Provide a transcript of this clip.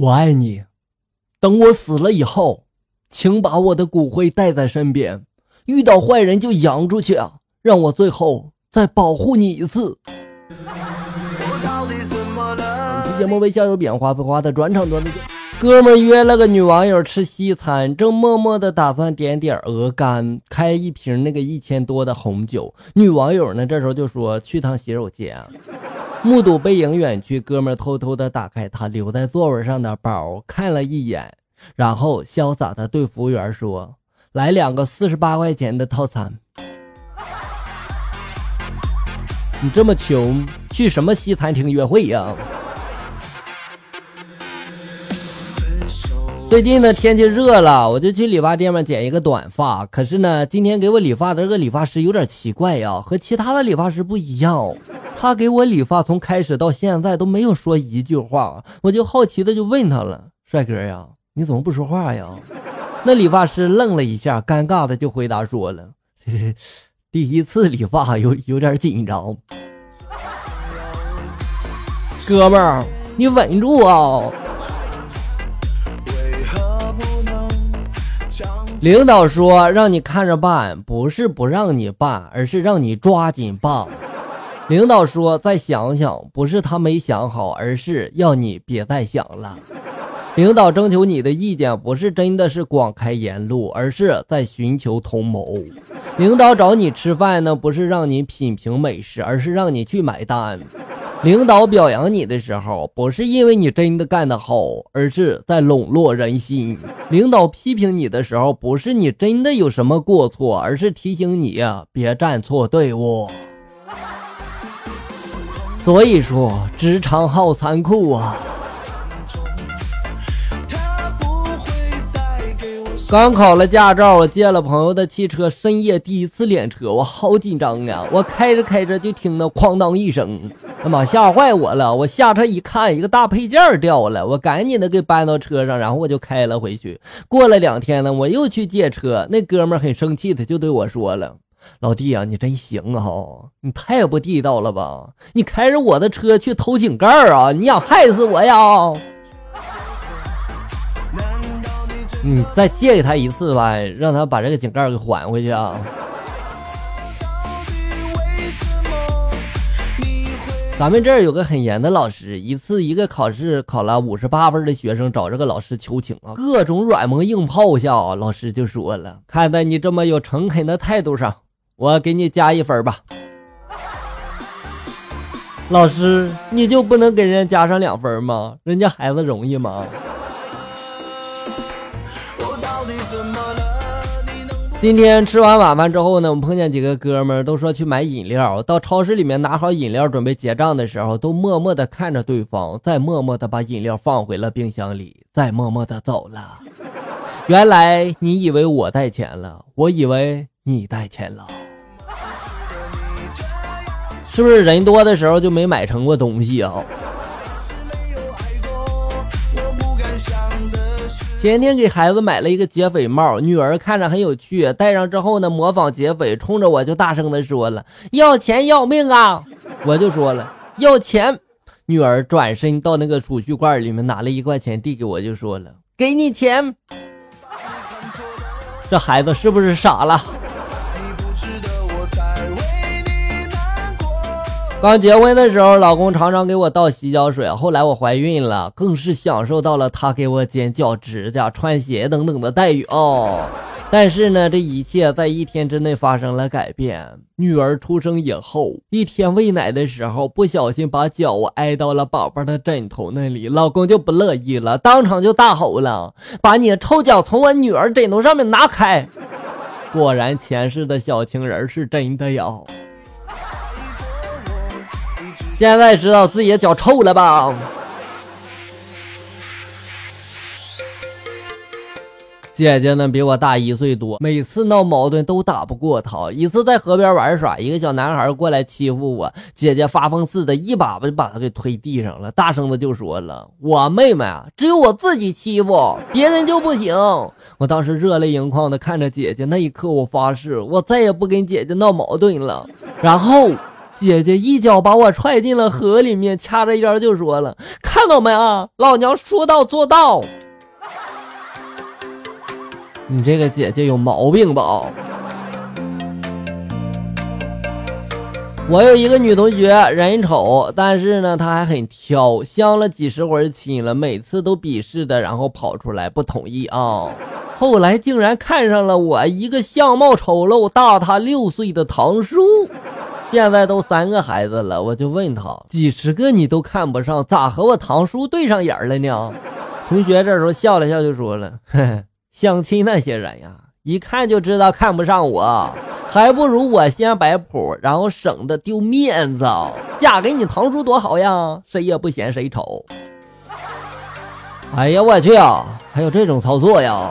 我爱你，等我死了以后，请把我的骨灰带在身边，遇到坏人就扬出去啊，让我最后再保护你一次。本期节目为校友扁花非花的转场段子。哥们约了个女网友吃西餐，正默默的打算点点鹅肝，开一瓶那个1000多的红酒。女网友呢这时候就说去趟洗手间。目睹背影远去，哥们偷偷的打开他留在座位上的包，看了一眼，然后潇洒的对服务员说，来2个48块钱的套餐。你这么穷，去什么西餐厅约会呀？最近呢天气热了，我就去理发店面剪一个短发，可是呢今天给我理发的这个理发师有点奇怪呀，和其他的理发师不一样，他给我理发从开始到现在都没有说一句话，我就好奇的就问他了，帅哥呀，你怎么不说话呀？那理发师愣了一下，尴尬的就回答说了，第一次理发有点紧张。哥们儿，你稳住啊！领导说让你看着办，不是不让你办，而是让你抓紧办。领导说再想想，不是他没想好，而是要你别再想了。领导征求你的意见，不是真的是广开言路，而是在寻求同谋。领导找你吃饭呢，不是让你品评美食，而是让你去买单。领导表扬你的时候，不是因为你真的干得好，而是在笼络人心。领导批评你的时候，不是你真的有什么过错，而是提醒你别站错队伍。所以说职场好残酷啊。刚考了驾照，我借了朋友的汽车，深夜第一次练车，我好紧张呀！我开着开着就听到哐当一声，他妈吓坏我了！我下车一看，一个大配件掉了，我赶紧的给搬到车上，然后我就开了回去。过了2天呢，我又去借车，那哥们儿很生气的就对我说了：“老弟啊，你真行啊，你太不地道了吧！你开着我的车去偷井盖啊！你想害死我呀？”你再借给他一次吧，让他把这个井盖给还回去啊。咱们这儿有个很严的老师，一次一个考试考了58分的学生找这个老师求情啊，各种软磨硬泡下，老师就说了，看在你这么有诚恳的态度上，我给你加1分吧。老师，你就不能给人家加上2分吗？人家孩子容易吗？今天吃完晚饭之后呢，我们碰见几个哥们儿，都说去买饮料，到超市里面拿好饮料准备结账的时候，都默默的看着对方，再默默的把饮料放回了冰箱里，再默默的走了。原来你以为我带钱了，我以为你带钱了。是不是人多的时候就没买成过东西啊？前天给孩子买了一个劫匪帽，女儿看着很有趣，戴上之后呢，模仿劫匪，冲着我就大声的说了，要钱要命啊！我就说了，要钱。女儿转身到那个储蓄罐里面拿了1块钱递给我，就说了，给你钱。这孩子是不是傻了？刚结婚的时候，老公常常给我倒洗脚水，后来我怀孕了，更是享受到了他给我剪脚指甲、穿鞋等等的待遇哦。但是呢，这一切在1天之内发生了改变。女儿出生以后，1天喂奶的时候，不小心把脚挨到了宝宝的枕头那里，老公就不乐意了，当场就大吼了，把你臭脚从我女儿枕头上面拿开。果然前世的小情人是真的呀。现在知道自己的脚臭了吧？姐姐呢比我大1岁多，每次闹矛盾都打不过她。一次在河边玩耍，一个小男孩过来欺负我，姐姐发疯似的一把就把他给推地上了，大声的就说了，我妹妹啊，只有我自己欺负别人就不行。我当时热泪盈眶的看着姐姐，那一刻我发誓我再也不跟姐姐闹矛盾了。然后姐姐一脚把我踹进了河里面，掐着腰就说了，看到没啊，老娘说到做到。你这个姐姐有毛病吧。我有一个女同学，人丑，但是呢她还很挑，相了几十回亲了，每次都鄙视的，然后跑出来不同意啊。后来竟然看上了我一个相貌丑陋大她6岁的堂叔，现在都3个孩子了。我就问她，几十个你都看不上，咋和我堂叔对上眼了呢？同学这时候笑了笑就说了，呵呵，相亲那些人呀，一看就知道看不上我，还不如我先摆谱，然后省得丢面子，嫁给你堂叔多好呀，谁也不嫌谁丑。哎呀我去啊，还有这种操作呀。